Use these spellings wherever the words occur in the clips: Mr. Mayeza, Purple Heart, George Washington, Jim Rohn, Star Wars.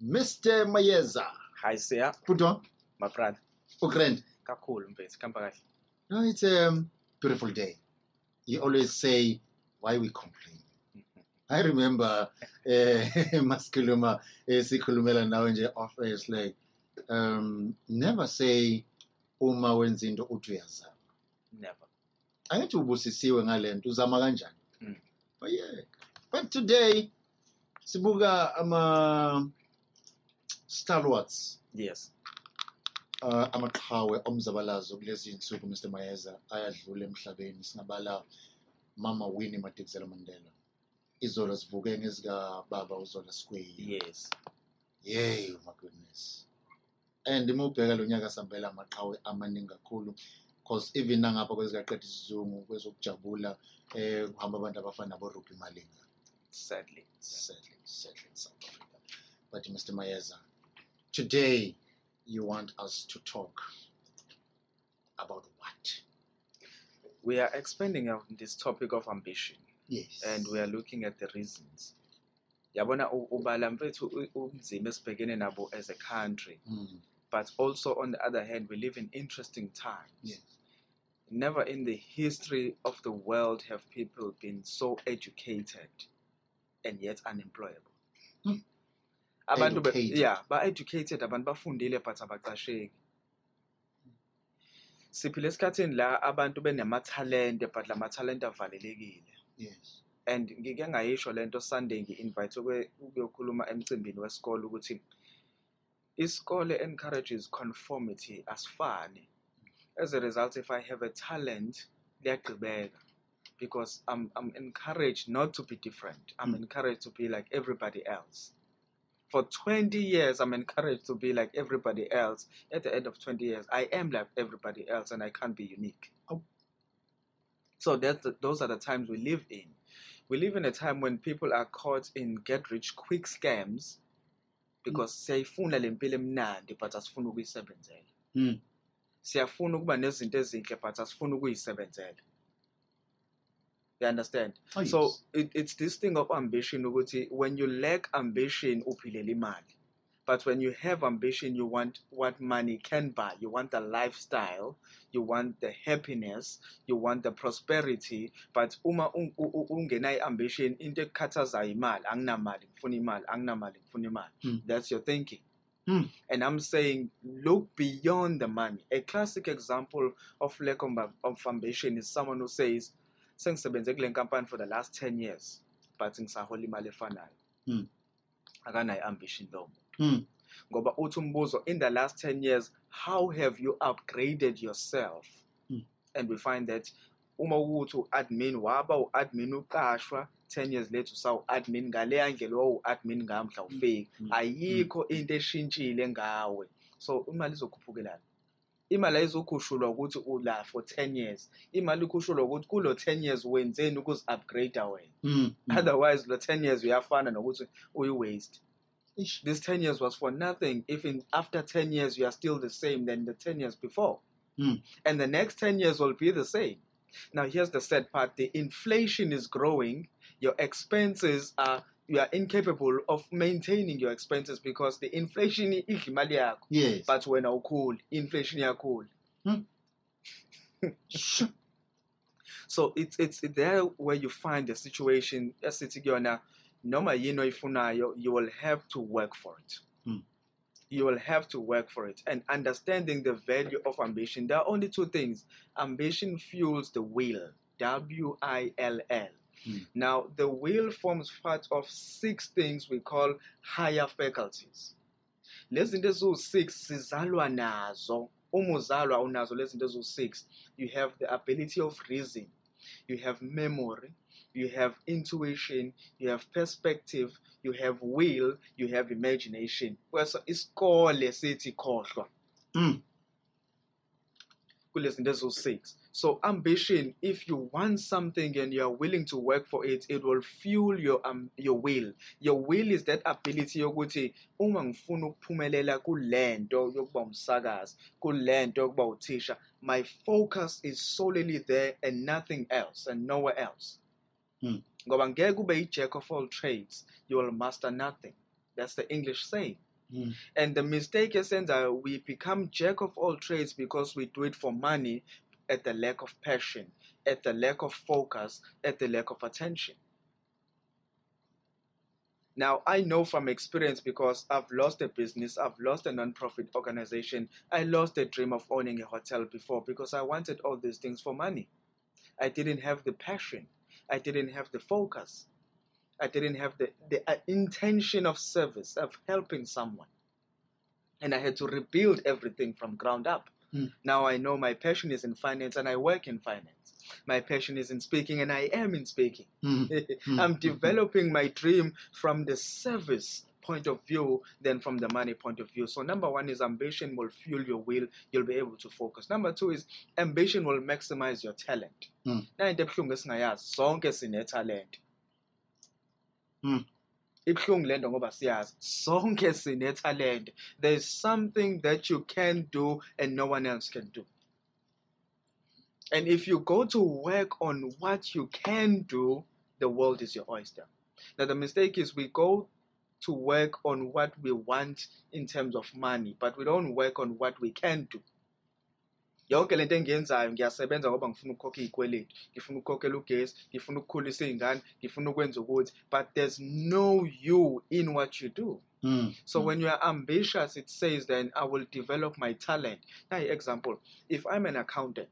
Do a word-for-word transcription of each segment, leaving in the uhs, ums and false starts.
Mister Mayeza. Hi, sir. Kuto? My brother. Ukrend. Kakul, mpenzi. Kampakashi. No, it's a beautiful day. You always say, why we complain? I remember Maskuluma Sikulumela now in the office, like, um, never say, Uma wenzindo utuyaza. Never. I had to busisi when I learned to Zamalanjan. But yeah. But today, Sibuga, I'm a Star Wars. Yes. Uh, I'm a kawe, omzabalazo, blessing, so Mister Mayeza, I had Vulem Shabin, Snabala, Mama Winnie Mandela. Izola's Vuganes, Baba Uzola Square. Yes. Yay, my goodness. And the Mopera Lunyaga Sambela Makawe, Amaninga Kulu, because even Nanga Pagos got credit Zoom, West of Chabula, Hambabanda Bafana Boruki Malinga. Sadly, sadly, sadly, in South Africa. But Mister Mayeza, today you want us to talk about what? We are expanding on this topic of ambition. Yes. And we are looking at the reasons. Yabona ubalambetu umzima sibhekene nabo as a country. Mm. But also on the other hand, we live in interesting times. Yes. Never in the history of the world have people been so educated and yet unemployable. Mm. Abantu be, yeah, ba educated abantu bafundile but abaqasheki. Siphila esikhathini la abantu benama talent but la ma talent avalelekile. Yes. And ngike ngayisho lento Sunday ngi invite ukuyokhuluma emcimbini wesikole ukuthi isikole encourages conformity asifane. As a result, if I have a talent, liyagqibeka, because I'm I'm encouraged not to be different. I'm mm. encouraged to be like everybody else. For twenty years, I'm encouraged to be like everybody else. At the end of twenty years, I am like everybody else, and I can't be unique. Oh. So that's the, those are the times we live in. We live in a time when people are caught in get-rich-quick scams because siyayifuna lempilo emnandi but asifuni ukuyisebenzela. Mm. Siyafuna ukuba nezinto ezinhle but asifuni ukuyisebenzela. You understand? Oh, yes. So it, it's this thing of ambition. When you lack ambition, uphilela imali. But when you have ambition, you want what money can buy. You want the lifestyle, you want the happiness, you want the prosperity. But uma ungenai ambition, into kataza imali, anginamali, ngifuna imali, anginamali, ngifuna imali. That's your thinking. Mm. And I'm saying, look beyond the money. A classic example of lack of ambition is someone who says, sengisebenze kule nkampani for the last ten years, but ngisahola imali efanayo. Mm. Akanayo ambition though. Mm. Ngoba uthi umbuzo, in the last ten years, how have you upgraded yourself? Mm. And we find that uma uthi admin waba u-admin uqashwa, ten years later saw admin ngaleya ndlela u-admin ngamhla ufike. Ayikho into eshintshile ngawe. So imali izokhuphukelana. Imali izokhushulwa ukuthi ula for ten years. Imali ikhushulwa ukuthi kulo ten years wenzeni ukuze upgrade wena. Otherwise lo ten years uyafana nokuthi uyi waste. This ten years was for nothing. If in, after ten years you are still the same than the ten years before. Mm. And the next ten years will be the same. Now here's the sad part. The inflation is growing. Your expenses are, you are incapable of maintaining your expenses because the inflation is ikimali yakho. Yes. But when I cool, inflation is cool. Hmm. So it's it's there where you find the situation. Noma yini oyifunayo, you will have to work for it. Mm. You will have to work for it. And understanding the value of ambition, there are only two things. Ambition fuels the will, W I L L. Mm. Now, the will forms part of six things we call higher faculties. Lezinto ezu six, sizalwa nazo, umuzalwa unazo, lezinto ezu six. You have the ability of reason. You have memory. You have intuition, you have perspective, you have will, you have imagination. Well, so it's called a city culture. Mm. Good lesson, that's all six. So ambition, if you want something and you are willing to work for it, it will fuel your um, your will. Your will is that ability yokuthi uma ngifuna ukuphumelela kulento yokuba umsakazi, kulento yokuba uthisha, my focus is solely there and nothing else and nowhere else. Mm. Jack of all trades, you will master nothing. That's the English saying. Mm. And the mistake is that we become jack of all trades because we do it for money at the lack of passion, at the lack of focus, at the lack of attention. Now, I know from experience because I've lost a business, I've lost a non-profit organization, I lost the dream of owning a hotel before because I wanted all these things for money. I didn't have the passion, I didn't have the focus, I didn't have the, the uh, intention of service, of helping someone. And I had to rebuild everything from ground up. Mm. Now I know my passion is in finance and I work in finance. My passion is in speaking and I am in speaking. Mm-hmm. I'm developing my dream from the service point of view than from the money point of view. So number one is ambition will fuel your will. You'll be able to focus. Number two is ambition will maximize your talent. Mm. There is something that you can do and no one else can do. And if you go to work on what you can do, the world is your oyster. Now, the mistake is we go to work on what we want in terms of money, but we don't work on what we can do. Yonke lento engiyenzayo ngiyasebenza ngoba ngifuna ukukhokha izikweletu, ngifuna ukukhokhela ugesi, ngifuna ukukhulisa izingane, ngifuna ukwenza ukuthi, but there's no you in what you do. Mm. So mm. when you are ambitious, it says then I will develop my talent. Now, example, if I'm an accountant,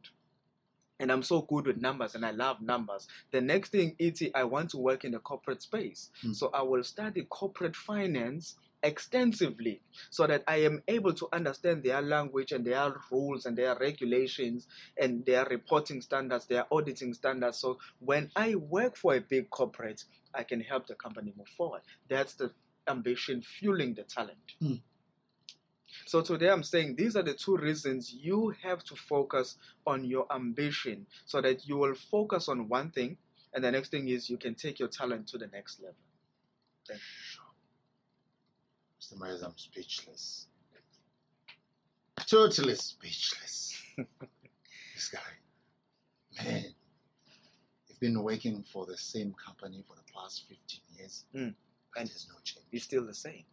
and I'm so good with numbers and I love numbers. The next thing is I want to work in the corporate space. Mm. So I will study corporate finance extensively so that I am able to understand their language and their rules and their regulations and their reporting standards, their auditing standards. So when I work for a big corporate, I can help the company move forward. That's the ambition fueling the talent. Mm. So today I'm saying these are the two reasons you have to focus on your ambition so that you will focus on one thing and the next thing is you can take your talent to the next level. Thank you. Mister Mayeza, I'm speechless. Totally speechless. This guy. Man, you've been working for the same company for the past fifteen years mm. and there's no change. It's still the same.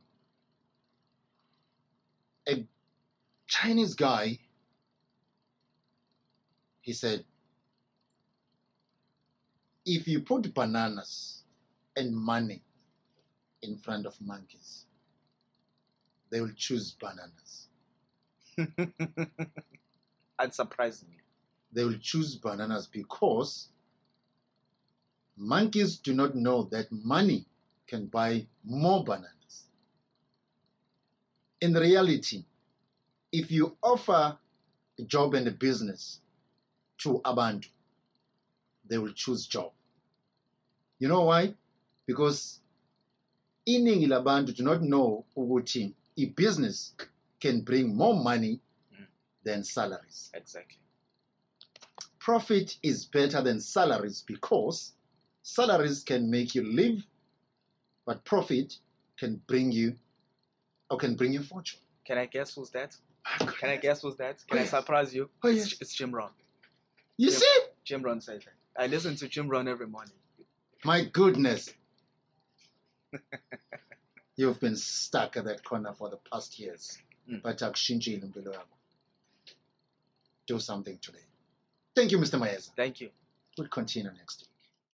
A Chinese guy, he said, if you put bananas and money in front of monkeys, they will choose bananas. Unsurprisingly. They will choose bananas because monkeys do not know that money can buy more bananas. In reality, if you offer a job and a business to Abantu, they will choose job. You know why? Because iningi labantu do not know ukuthi a business can bring more money mm. than salaries. Exactly. Profit is better than salaries because salaries can make you live, but profit can bring you or can bring you fortune. Can I guess who's that? Oh, can I guess who's that? Can oh, yes. I surprise you? Oh, yes. it's, it's Jim Rohn. You Jim, see? Jim Rohn says that. I listen to Jim Rohn every morning. My goodness. You've been stuck at that corner for the past years. Mm. But do something today. Thank you, Mister Mayeza. Thank you. We'll continue next week.